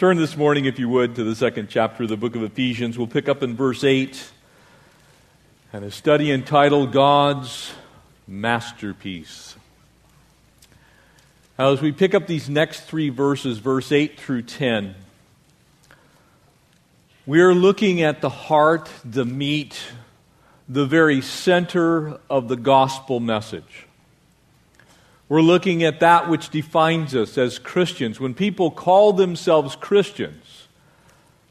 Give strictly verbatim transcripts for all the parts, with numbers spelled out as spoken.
Turn this morning, if you would, to the second chapter of the book of Ephesians. We'll pick up in verse eight and a study entitled God's Masterpiece. Now, as we pick up these next three verses, verse eight through ten, we're looking at the heart, the meat, the very center of the gospel message. We're looking at that which defines us as Christians. When people call themselves Christians,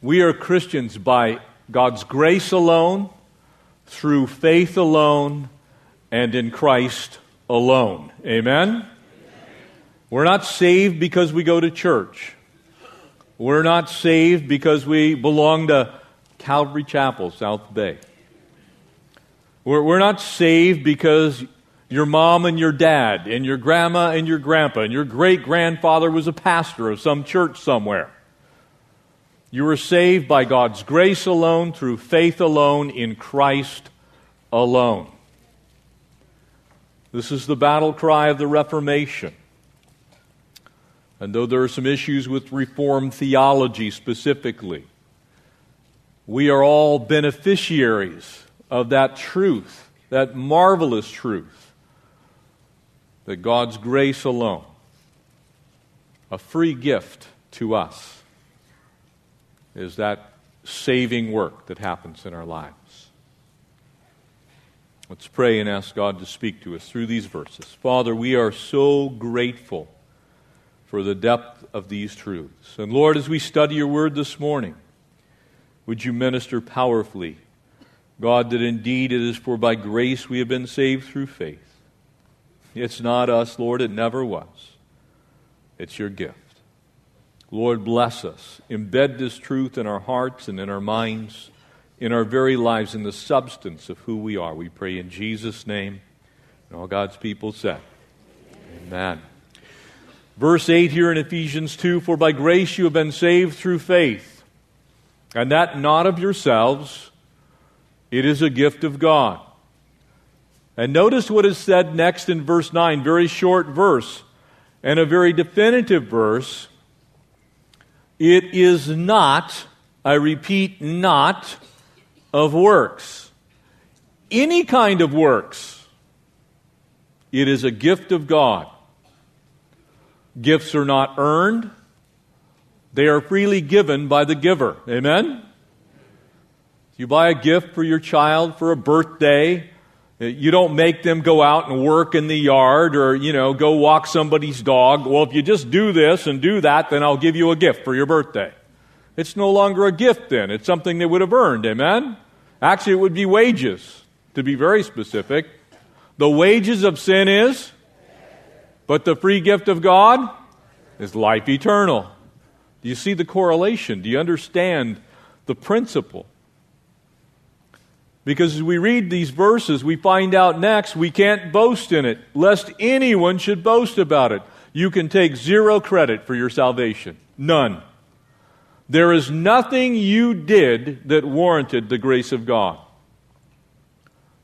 we are Christians by God's grace alone, through faith alone, and in Christ alone. Amen? Amen. We're not saved because we go to church. We're not saved because we belong to Calvary Chapel, South Bay. We're, we're not saved because your mom and your dad and your grandma and your grandpa and your great-grandfather was a pastor of some church somewhere. You were saved by God's grace alone, through faith alone, in Christ alone. This is the battle cry of the Reformation. And though there are some issues with Reformed theology specifically, we are all beneficiaries of that truth, that marvelous truth, that God's grace alone, a free gift to us, is that saving work that happens in our lives. Let's pray and ask God to speak to us through these verses. Father, we are so grateful for the depth of these truths. And Lord, as we study your word this morning, would you minister powerfully, God, that indeed it is for by grace we have been saved through faith. It's not us, Lord. It never was. It's your gift. Lord, bless us. Embed this truth in our hearts and in our minds, in our very lives, in the substance of who we are. We pray in Jesus' name. And all God's people said, amen. Amen. Verse eight here in Ephesians two, for by grace you have been saved through faith, and that not of yourselves, it is a gift of God. And notice what is said next in verse nine, very short verse, and a very definitive verse. It is not, I repeat, not of works. Any kind of works. It is a gift of God. Gifts are not earned. They are freely given by the giver. Amen? You buy a gift for your child for a birthday. You don't make them go out and work in the yard or, you know, go walk somebody's dog. Well, if you just do this and do that, then I'll give you a gift for your birthday. It's no longer a gift then. It's something they would have earned, amen? Actually, it would be wages, to be very specific. The wages of sin is, but the free gift of God is life eternal. Do you see the correlation? Do you understand the principle? Because as we read these verses, we find out next we can't boast in it, lest anyone should boast about it. You can take zero credit for your salvation. None. There is nothing you did that warranted the grace of God.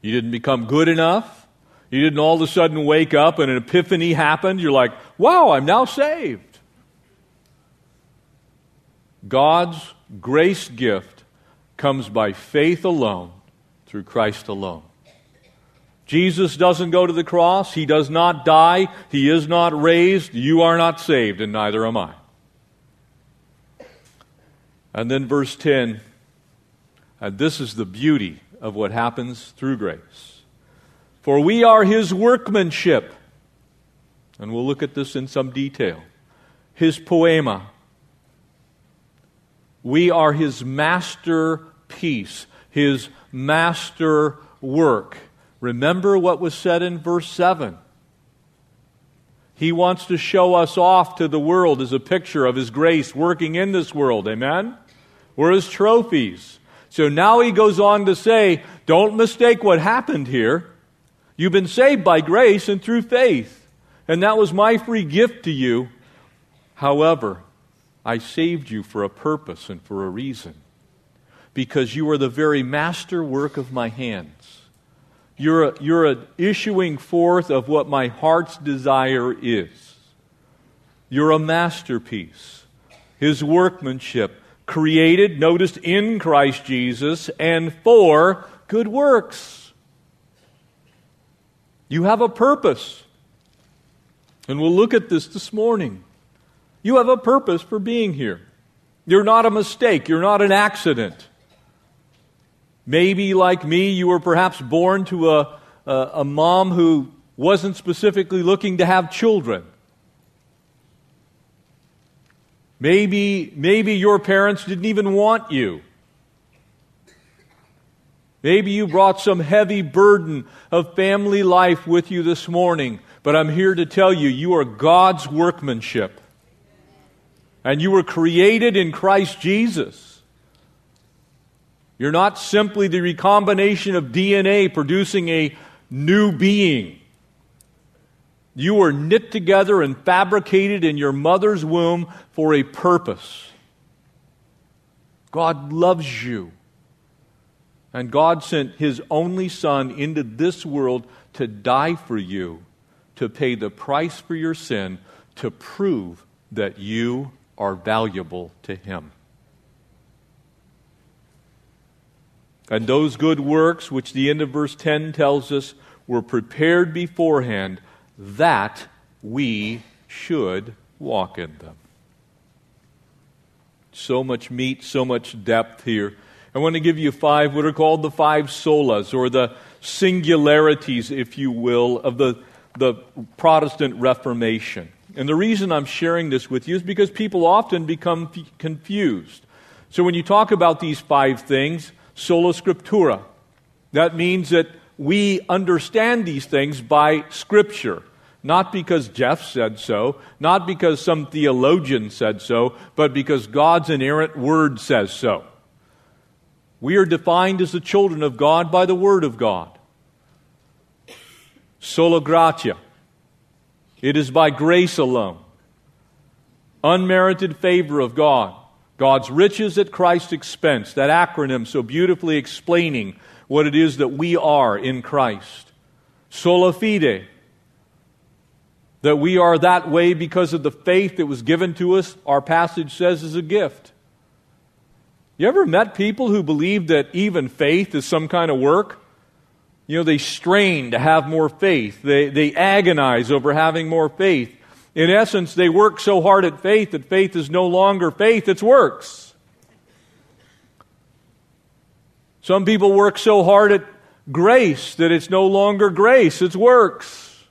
You didn't become good enough. You didn't all of a sudden wake up and an epiphany happened. You're like, wow, I'm now saved. God's grace gift comes by faith alone, through Christ alone. Jesus doesn't go to the cross. He does not die. He is not raised. You are not saved, and neither am I. And then verse ten, and this is the beauty of what happens through grace. For we are his workmanship. And we'll look at this in some detail. His poema. We are his masterpiece. His master work. Remember what was said in verse seven. He wants to show us off to the world as a picture of his grace working in this world. Amen? We're his trophies. So now he goes on to say, don't mistake what happened here. You've been saved by grace and through faith. And that was my free gift to you. However, I saved you for a purpose and for a reason. Because you are the very masterwork of my hands. You're a, you're an issuing forth of what my heart's desire is. You're a masterpiece. His workmanship, created, noticed, in Christ Jesus, and for good works. You have a purpose. And we'll look at this this morning. You have a purpose for being here. You're not a mistake. You're not an accident. Maybe, like me, you were perhaps born to a, a, a mom who wasn't specifically looking to have children. Maybe, maybe your parents didn't even want you. Maybe you brought some heavy burden of family life with you this morning, but I'm here to tell you, you are God's workmanship. And you were created in Christ Jesus. You're not simply the recombination of D N A producing a new being. You were knit together and fabricated in your mother's womb for a purpose. God loves you. And God sent His only Son into this world to die for you, to pay the price for your sin, to prove that you are valuable to Him. And those good works, which the end of verse ten tells us, were prepared beforehand, that we should walk in them. So much meat, so much depth here. I want to give you five, what are called the five solas, or the singularities, if you will, of the, the Protestant Reformation. And the reason I'm sharing this with you is because people often become f- confused. So when you talk about these five things, Sola Scriptura, that means that we understand these things by Scripture, not because Jeff said so, not because some theologian said so, but because God's inerrant Word says so. We are defined as the children of God by the Word of God. Sola Gratia. It is by grace alone. Unmerited favor of God. God's riches at Christ's expense. That acronym so beautifully explaining what it is that we are in Christ. Sola fide. That we are that way because of the faith that was given to us, our passage says, is a gift. You ever met people who believe that even faith is some kind of work? You know, they strain to have more faith. They, they agonize over having more faith. In essence, they work so hard at faith that faith is no longer faith, it's works. Some people work so hard at grace that it's no longer grace, it's works.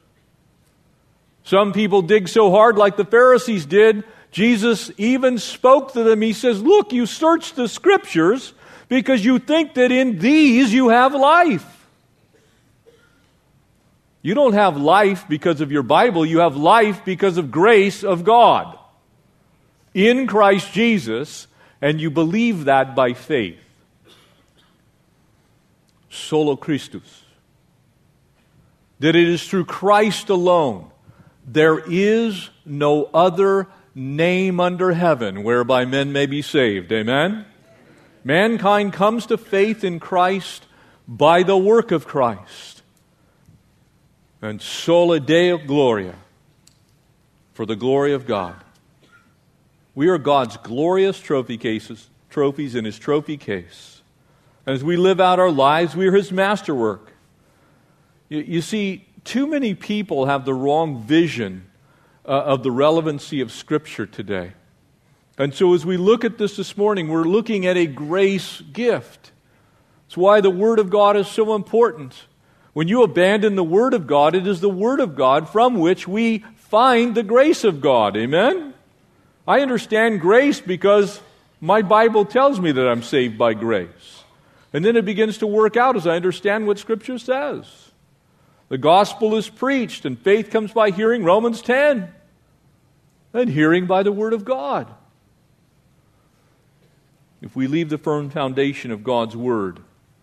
Some people dig so hard like the Pharisees did. Jesus even spoke to them. He says, look, you search the Scriptures because you think that in these you have life. You don't have life because of your Bible. You have life because of grace of God in Christ Jesus, and you believe that by faith. Solo Christus. That it is through Christ alone. There is no other name under heaven whereby men may be saved. Amen? Mankind comes to faith in Christ by the work of Christ. And soli Deo gloria. For the glory of God. We are God's glorious trophy cases, trophies in His trophy case. As we live out our lives, we are His masterwork. You, you see, too many people have the wrong vision uh, of the relevancy of Scripture today. And so as we look at this this morning, we're looking at a grace gift. It's why the Word of God is so important. When you abandon the Word of God, it is the Word of God from which we find the grace of God. Amen? I understand grace because my Bible tells me that I'm saved by grace. And then it begins to work out as I understand what Scripture says. The gospel is preached, and faith comes by hearing, Romans ten. And hearing by the Word of God. If we leave the firm foundation of God's Word,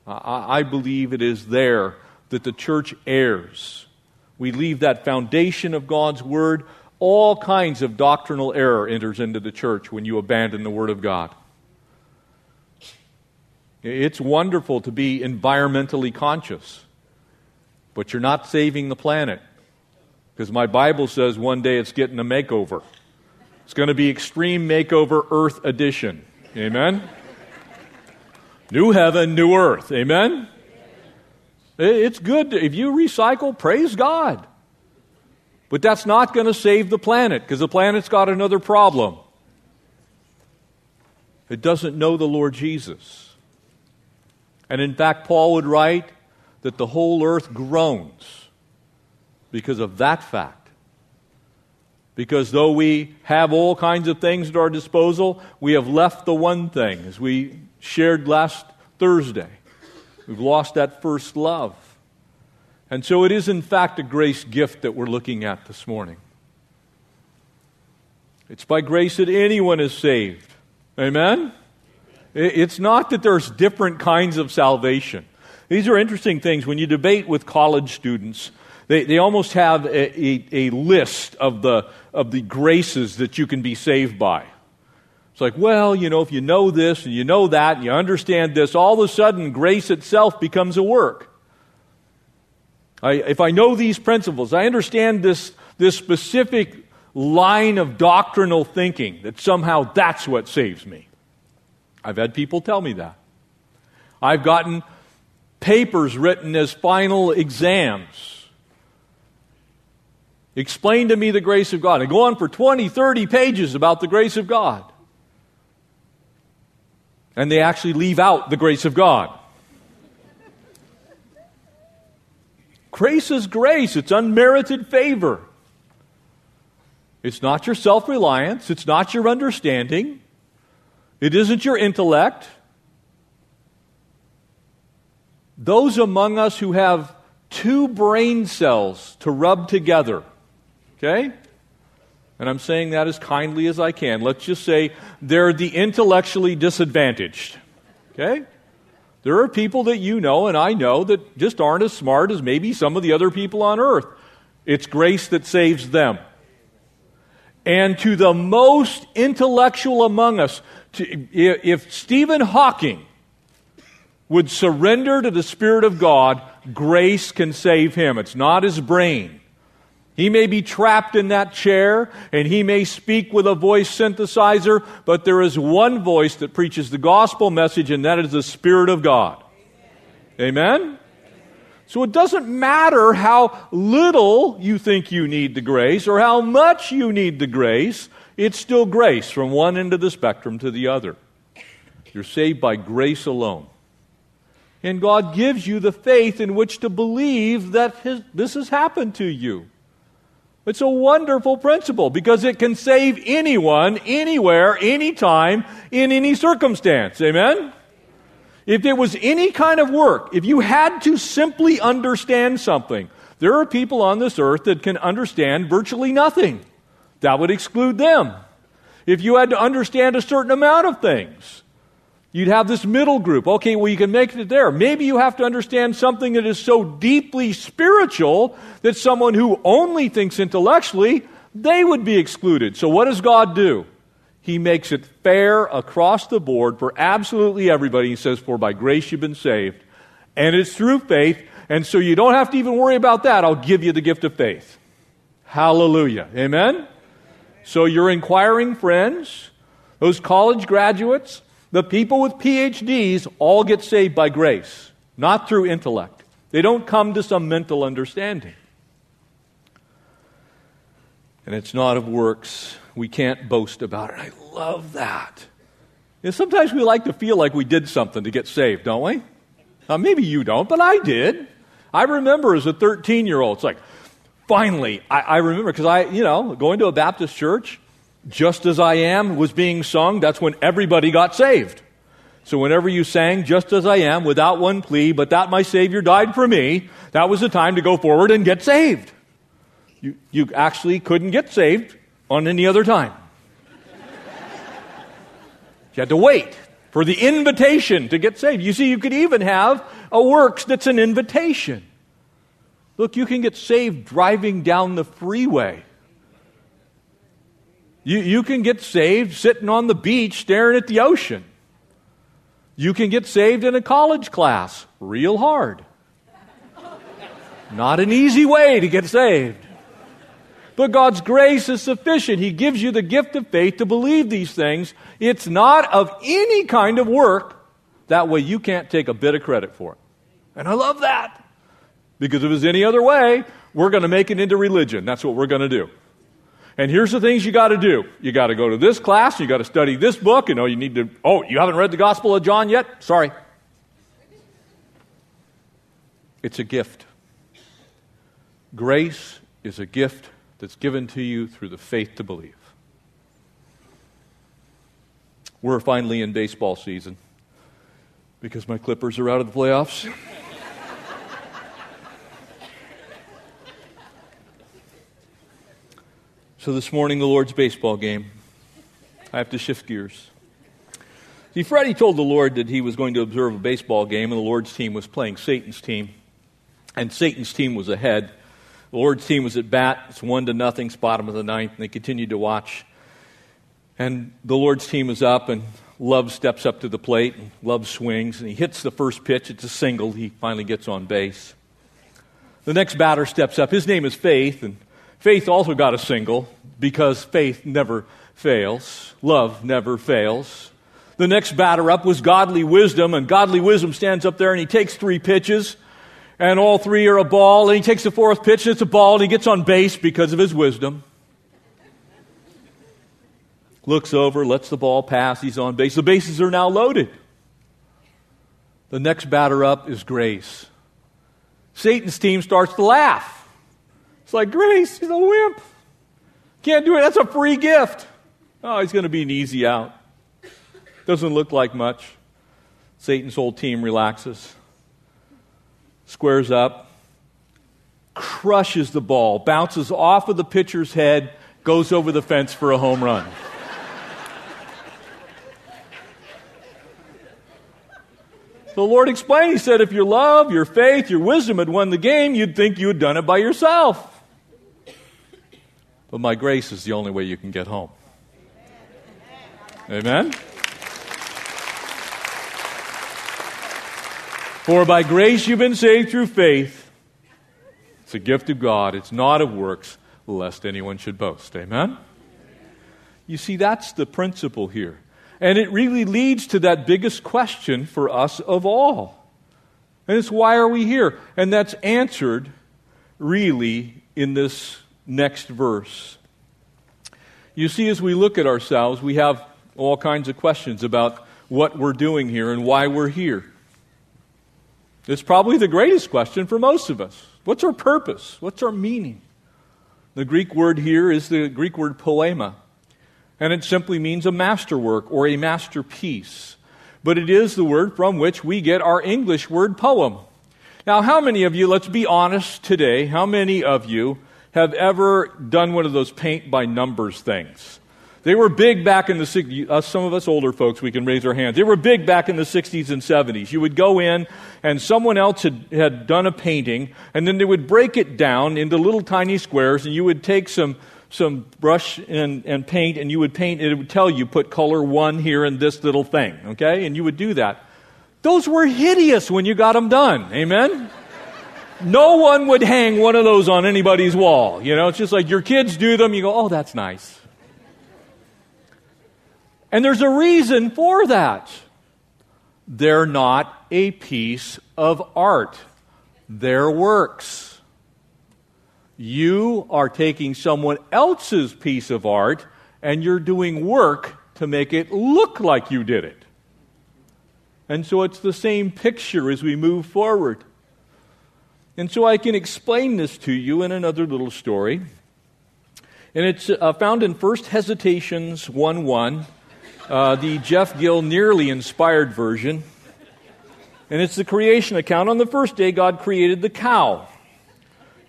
I, I believe it is there that the church errs. We leave that foundation of God's Word, all kinds of doctrinal error enters into the church when you abandon the Word of God. It's wonderful to be environmentally conscious, but you're not saving the planet because my Bible says one day it's getting a makeover. It's going to be Extreme Makeover Earth Edition. Amen? New heaven, new earth. Amen? It's good. To, if you recycle, praise God. But that's not going to save the planet, because the planet's got another problem. It doesn't know the Lord Jesus. And in fact, Paul would write that the whole earth groans because of that fact. Because though we have all kinds of things at our disposal, we have left the one thing, as we shared last Thursday. We've lost that first love. And so it is, in fact, a grace gift that we're looking at this morning. It's by grace that anyone is saved. Amen? It's not that there's different kinds of salvation. These are interesting things. When you debate with college students, They, they almost have a, a, a list of the, of the graces that you can be saved by. It's like, well, you know, if you know this and you know that and you understand this, all of a sudden grace itself becomes a work. I, if I know these principles, I understand this, this specific line of doctrinal thinking, that somehow that's what saves me. I've had people tell me that. I've gotten papers written as final exams. Explain to me the grace of God. I go on for twenty, thirty pages about the grace of God. And they actually leave out the grace of God. Grace is grace. It's unmerited favor. It's not your self-reliance. It's not your understanding. It isn't your intellect. Those among us who have two brain cells to rub together, okay? And I'm saying that as kindly as I can. Let's just say they're the intellectually disadvantaged, okay? There are people that you know and I know that just aren't as smart as maybe some of the other people on earth. It's grace that saves them. And to the most intellectual among us, to, if Stephen Hawking would surrender to the Spirit of God, grace can save him. It's not his brain. He may be trapped in that chair, and he may speak with a voice synthesizer, but there is one voice that preaches the gospel message, and that is the Spirit of God. Amen? Amen? So it doesn't matter how little you think you need the grace or how much you need the grace, it's still grace from one end of the spectrum to the other. You're saved by grace alone. And God gives you the faith in which to believe that his, this has happened to you. It's a wonderful principle because it can save anyone, anywhere, anytime, in any circumstance. Amen? If it was any kind of work, if you had to simply understand something, there are people on this earth that can understand virtually nothing. That would exclude them. If you had to understand a certain amount of things, you'd have this middle group. Okay, well, you can make it there. Maybe you have to understand something that is so deeply spiritual that someone who only thinks intellectually, they would be excluded. So what does God do? He makes it fair across the board for absolutely everybody. He says, for by grace you've been saved, and it's through faith, and so you don't have to even worry about that. I'll give you the gift of faith. Hallelujah. Amen? So your inquiring friends, those college graduates, the people with P H Ds all get saved by grace, not through intellect. They don't come to some mental understanding. And it's not of works. We can't boast about it. I love that. You know, sometimes we like to feel like we did something to get saved, don't we? Now, maybe you don't, but I did. I remember as a thirteen-year-old, it's like, finally, I, I remember because I, you know, going to a Baptist church, Just As I Am was being sung. That's when everybody got saved. So whenever you sang, Just As I Am, without one plea, but that my Savior died for me, that was the time to go forward and get saved. You, you actually couldn't get saved on any other time. You had to wait for the invitation to get saved. You see, you could even have a works that's an invitation. Look, you can get saved driving down the freeway. You, you can get saved sitting on the beach staring at the ocean. You can get saved in a college class, real hard. Not an easy way to get saved. But God's grace is sufficient. He gives you the gift of faith to believe these things. It's not of any kind of work. That way you can't take a bit of credit for it. And I love that. Because if it was any other way, we're going to make it into religion. That's what we're going to do. And here's the things you got to do. You got to go to this class. You got to study this book. You know, you need to, oh, you haven't read the Gospel of John yet? Sorry. It's a gift. Grace is a gift that's given to you through the faith to believe. We're finally in baseball season because my Clippers are out of the playoffs. So this morning, the Lord's baseball game. I have to shift gears. See, Freddie told the Lord that he was going to observe a baseball game, and the Lord's team was playing Satan's team. And Satan's team was ahead. The Lord's team was at bat. It's one to nothing, bottom of the ninth, and they continued to watch. And the Lord's team is up, and Love steps up to the plate, and Love swings, and he hits the first pitch. It's a single. He finally gets on base. The next batter steps up. His name is Faith, and Faith also got a single because faith never fails. Love never fails. The next batter up was Godly Wisdom, and Godly Wisdom stands up there and he takes three pitches, and all three are a ball, and he takes the fourth pitch and it's a ball, and he gets on base because of his wisdom. Looks over, lets the ball pass, he's on base. The bases are now loaded. The next batter up is Grace. Satan's team starts to laugh. It's like, Grace, he's a wimp. Can't do it. That's a free gift. Oh, he's going to be an easy out. Doesn't look like much. Satan's whole team relaxes. Squares up. Crushes the ball. Bounces off of the pitcher's head. Goes over the fence for a home run. The Lord explained. He said, if your love, your faith, your wisdom had won the game, you'd think you had done it by yourself. But my grace is the only way you can get home. Amen? For by grace you've been saved through faith. It's a gift of God. It's not of works, lest anyone should boast. Amen? You see, that's the principle here. And it really leads to that biggest question for us of all. And it's, why are we here? And that's answered really in this next verse. You see, as we look at ourselves, we have all kinds of questions about what we're doing here and why we're here. It's probably the greatest question for most of us. What's our purpose? What's our meaning? The Greek word here is the Greek word poema, and it simply means a masterwork or a masterpiece. But it is the word from which we get our English word poem. Now, how many of you, let's be honest today, how many of you have ever done one of those paint-by-numbers things? They were big back in the sixties. Some of us older folks, we can raise our hands. They were big back in the sixties and seventies. You would go in, and someone else had, had done a painting, and then they would break it down into little tiny squares, and you would take some... some brush and, and paint, and you would paint, and it would tell you, put color one here in this little thing, okay? And you would do that. Those were hideous when you got them done, amen? No one would hang one of those on anybody's wall, you know? It's just like your kids do them, you go, oh, that's nice. And there's a reason for that. They're not a piece of art. They're works. You are taking someone else's piece of art and you're doing work to make it look like you did it. And so it's the same picture as we move forward. And so I can explain this to you in another little story. And it's uh, found in First Hesitations one one, uh, the Jeff Gill nearly inspired version. And it's the creation account. On the first day, God created the cow.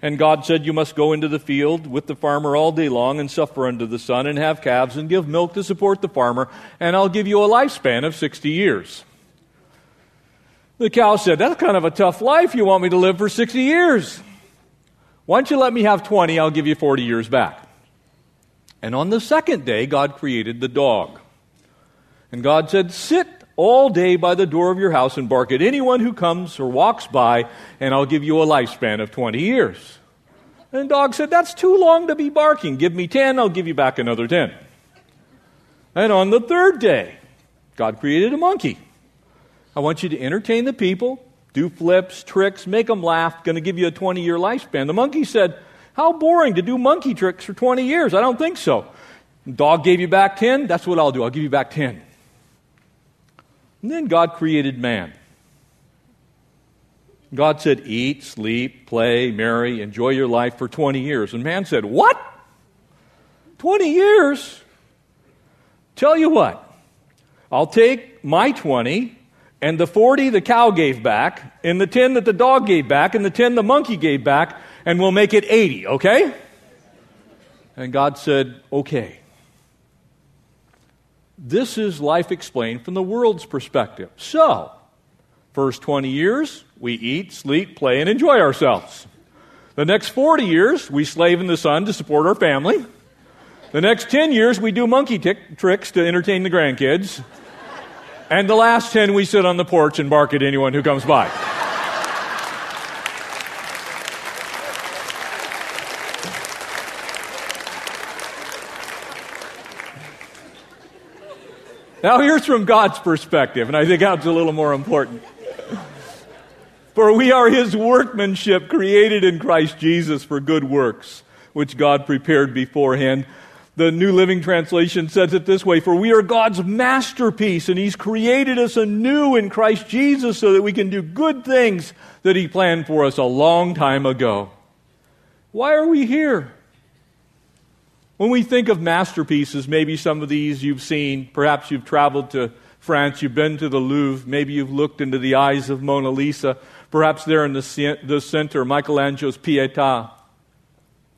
And God said, you must go into the field with the farmer all day long and suffer under the sun and have calves and give milk to support the farmer, and I'll give you a lifespan of sixty years. The cow said, that's kind of a tough life. You want me to live for sixty years. Why don't you let me have twenty? I'll give you forty years back. And on the second day, God created the dog. And God said, sit all day by the door of your house and bark at anyone who comes or walks by, and I'll give you a lifespan of twenty years. And the dog said, that's too long to be barking. Give me ten, I'll give you back another ten. And on the third day, God created a monkey. I want you to entertain the people, do flips, tricks, make them laugh. Going to give you a twenty-year lifespan. The monkey said, how boring to do monkey tricks for twenty years. I don't think so. The dog gave you back ten. That's what I'll do. I'll give you back ten. And then God created man. God said, eat, sleep, play, marry, enjoy your life for twenty years. And man said, what? twenty years? Tell you what, I'll take my twenty and the forty the cow gave back and the ten that the dog gave back and the ten the monkey gave back and we'll make it eighty, okay? And God said, okay. This is life explained from the world's perspective. So, first twenty years, we eat, sleep, play, and enjoy ourselves. The next forty years, we slave in the sun to support our family. The next ten years, we do monkey tick tricks to entertain the grandkids. And the last ten, we sit on the porch and bark at anyone who comes by. Now here's from God's perspective, and I think that's a little more important. For we are His workmanship, created in Christ Jesus for good works, which God prepared beforehand. The New Living Translation says it this way, for we are God's masterpiece, and He's created us anew in Christ Jesus so that we can do good things that He planned for us a long time ago. Why are we here? When we think of masterpieces, maybe some of these you've seen, perhaps you've traveled to France, you've been to the Louvre, maybe you've looked into the eyes of Mona Lisa, perhaps there in the, the center, Michelangelo's Pietà,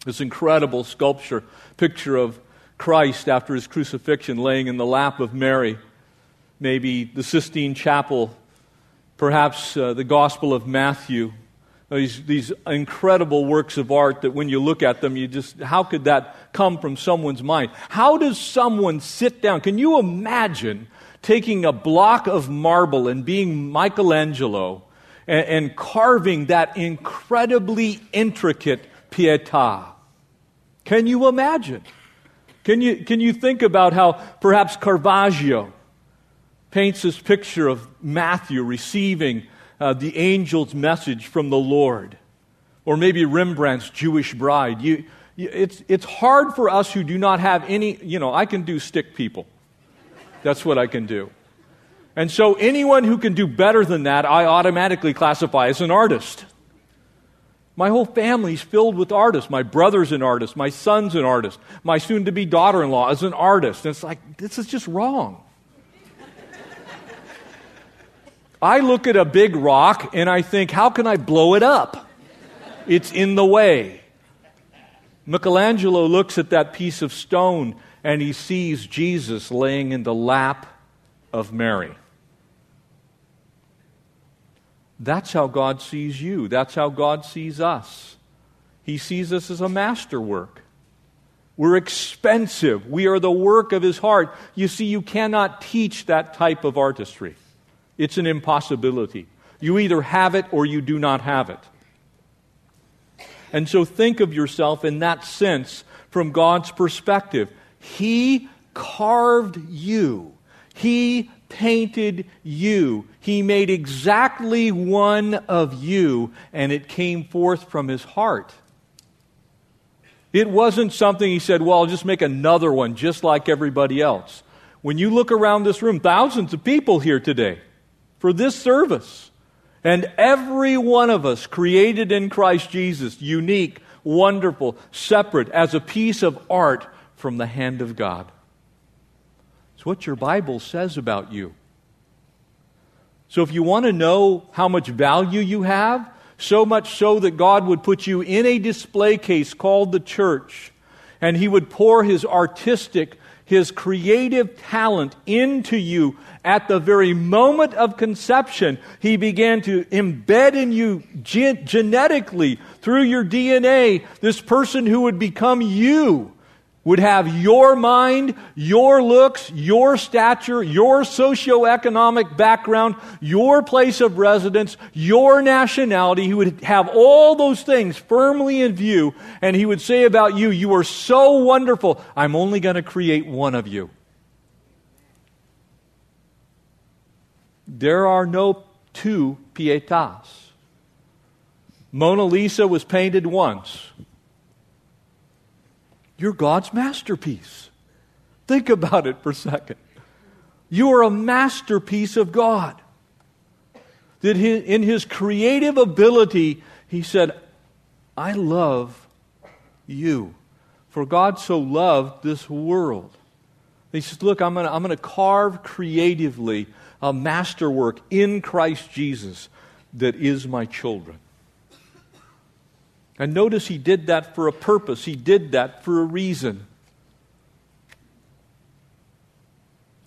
this incredible sculpture, picture of Christ after His crucifixion laying in the lap of Mary, maybe the Sistine Chapel, perhaps uh, the Gospel of Matthew. These, these incredible works of art that when you look at them, you just, how could that come from someone's mind? How does someone sit down? Can you imagine taking a block of marble and being Michelangelo and, and carving that incredibly intricate Pietà? Can you imagine? Can you, can you think about how perhaps Caravaggio paints this picture of Matthew receiving Uh, the angel's message from the Lord, or maybe Rembrandt's Jewish bride. You, you, it's, it's hard for us who do not have any, you know, I can do stick people. That's what I can do. And so anyone who can do better than that, I automatically classify as an artist. My whole family's filled with artists. My brother's an artist. My son's an artist. My soon-to-be daughter-in-law is an artist. And it's like, this is just wrong. I look at a big rock and I think, how can I blow it up? It's in the way. Michelangelo looks at that piece of stone and he sees Jesus laying in the lap of Mary. That's how God sees you. That's how God sees us. He sees us as a masterwork. We're expensive. We are the work of His heart. You see, you cannot teach that type of artistry. It's an impossibility. You either have it or you do not have it. And so think of yourself in that sense from God's perspective. He carved you. He painted you. He made exactly one of you, and it came forth from His heart. It wasn't something He said, well, I'll just make another one just like everybody else. When you look around this room, thousands of people here today, for this service. And every one of us created in Christ Jesus, unique, wonderful, separate, as a piece of art from the hand of God. It's what your Bible says about you. So if you want to know how much value you have, so much so that God would put you in a display case called the church, and He would pour His artistic, His creative talent into you at the very moment of conception. He began to embed in you gen- genetically through your D N A this person who would become you would have your mind, your looks, your stature, your socioeconomic background, your place of residence, your nationality. He would have all those things firmly in view, and he would say about you, you are so wonderful, I'm only going to create one of you. There are no two Pietas. Mona Lisa was painted once. You're God's masterpiece. Think about it for a second. You are a masterpiece of God. That in His creative ability, He said, I love you. For God so loved this world. He says, look, I'm going to I'm going to carve creatively a masterwork in Christ Jesus that is my children. And notice He did that for a purpose. He did that for a reason.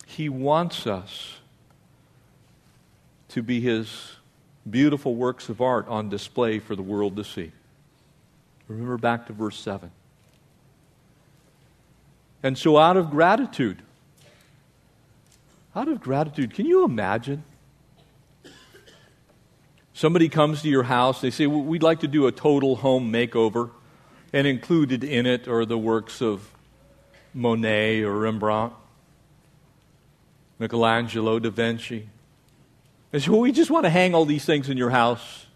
He wants us to be His beautiful works of art on display for the world to see. Remember back to verse seven. And so out of gratitude, out of gratitude, can you imagine? Somebody comes to your house, they say, we'd like to do a total home makeover, and included in it are the works of Monet or Rembrandt, Michelangelo, Da Vinci. They say, well, we just want to hang all these things in your house.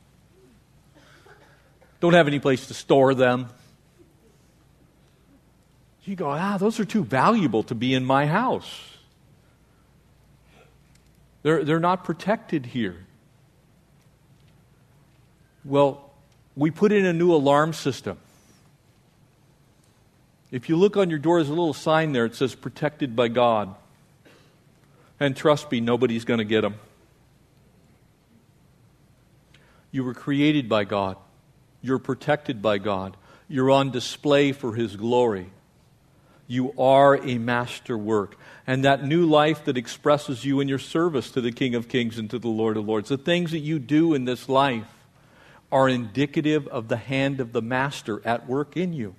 Don't have any place to store them. You go, ah, those are too valuable to be in my house. They're, they're not protected here. Well, we put in a new alarm system. If you look on your door, there's a little sign there. It says, protected by God. And trust me, nobody's going to get them. You were created by God. You're protected by God. You're on display for His glory. You are a masterwork. And that new life that expresses you in your service to the King of Kings and to the Lord of Lords, the things that you do in this life, are indicative of the hand of the Master at work in you.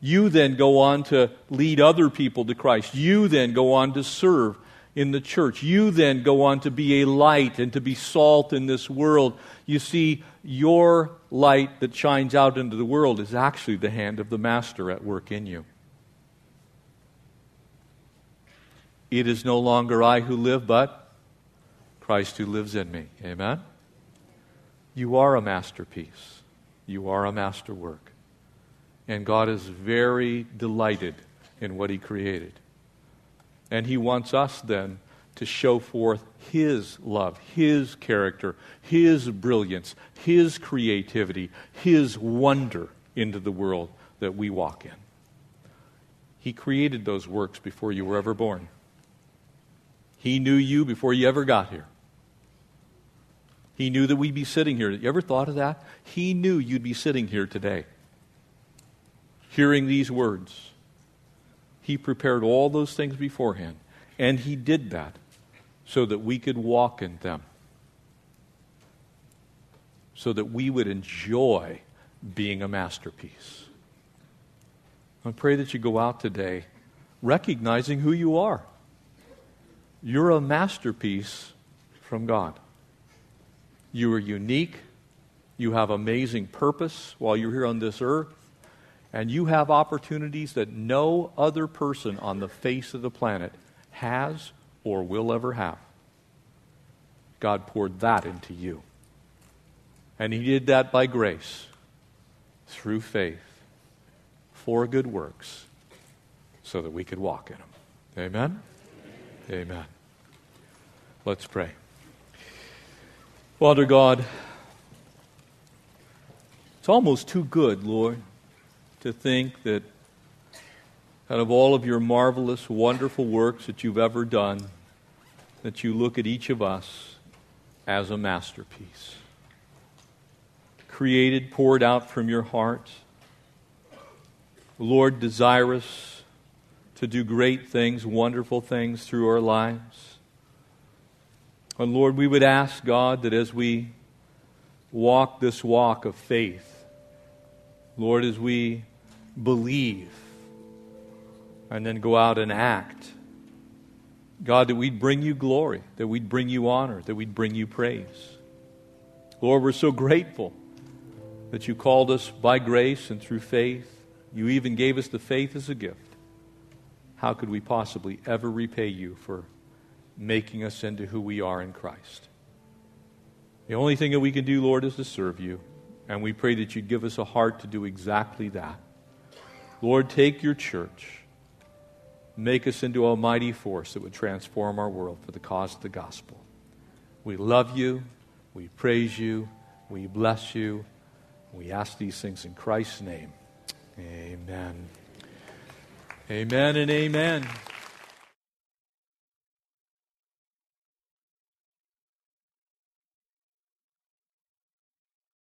You then go on to lead other people to Christ. You then go on to serve in the church. You then go on to be a light and to be salt in this world. You see, your light that shines out into the world is actually the hand of the Master at work in you. It is no longer I who live, but Christ who lives in me. Amen? You are a masterpiece. You are a masterwork. And God is very delighted in what He created. And He wants us then to show forth His love, His character, His brilliance, His creativity, His wonder into the world that we walk in. He created those works before you were ever born. He knew you before you ever got here. He knew that we'd be sitting here. You ever thought of that? He knew you'd be sitting here today, hearing these words. He prepared all those things beforehand, and He did that so that we could walk in them, so that we would enjoy being a masterpiece. I pray that you go out today recognizing who you are. You're a masterpiece from God. You are unique, you have amazing purpose while you're here on this earth, and you have opportunities that no other person on the face of the planet has or will ever have. God poured that into you. And He did that by grace, through faith, for good works, so that we could walk in them. Amen? Amen. Amen. Let's pray. Father God, it's almost too good, Lord, to think that out of all of your marvelous, wonderful works that you've ever done, that you look at each of us as a masterpiece, created, poured out from your heart. Lord, desirous to do great things, wonderful things through our lives. And Lord, we would ask, God, that as we walk this walk of faith, Lord, as we believe and then go out and act. God, that we'd bring you glory, that we'd bring you honor, that we'd bring you praise. Lord, we're so grateful that you called us by grace and through faith. You even gave us the faith as a gift. How could we possibly ever repay you for making us into who we are in Christ? The only thing that we can do, Lord, is to serve you. And we pray that you'd give us a heart to do exactly that. Lord, take your church. Make us into a mighty force that would transform our world for the cause of the gospel. We love you. We praise you. We bless you. We ask these things in Christ's name. Amen. Amen and amen.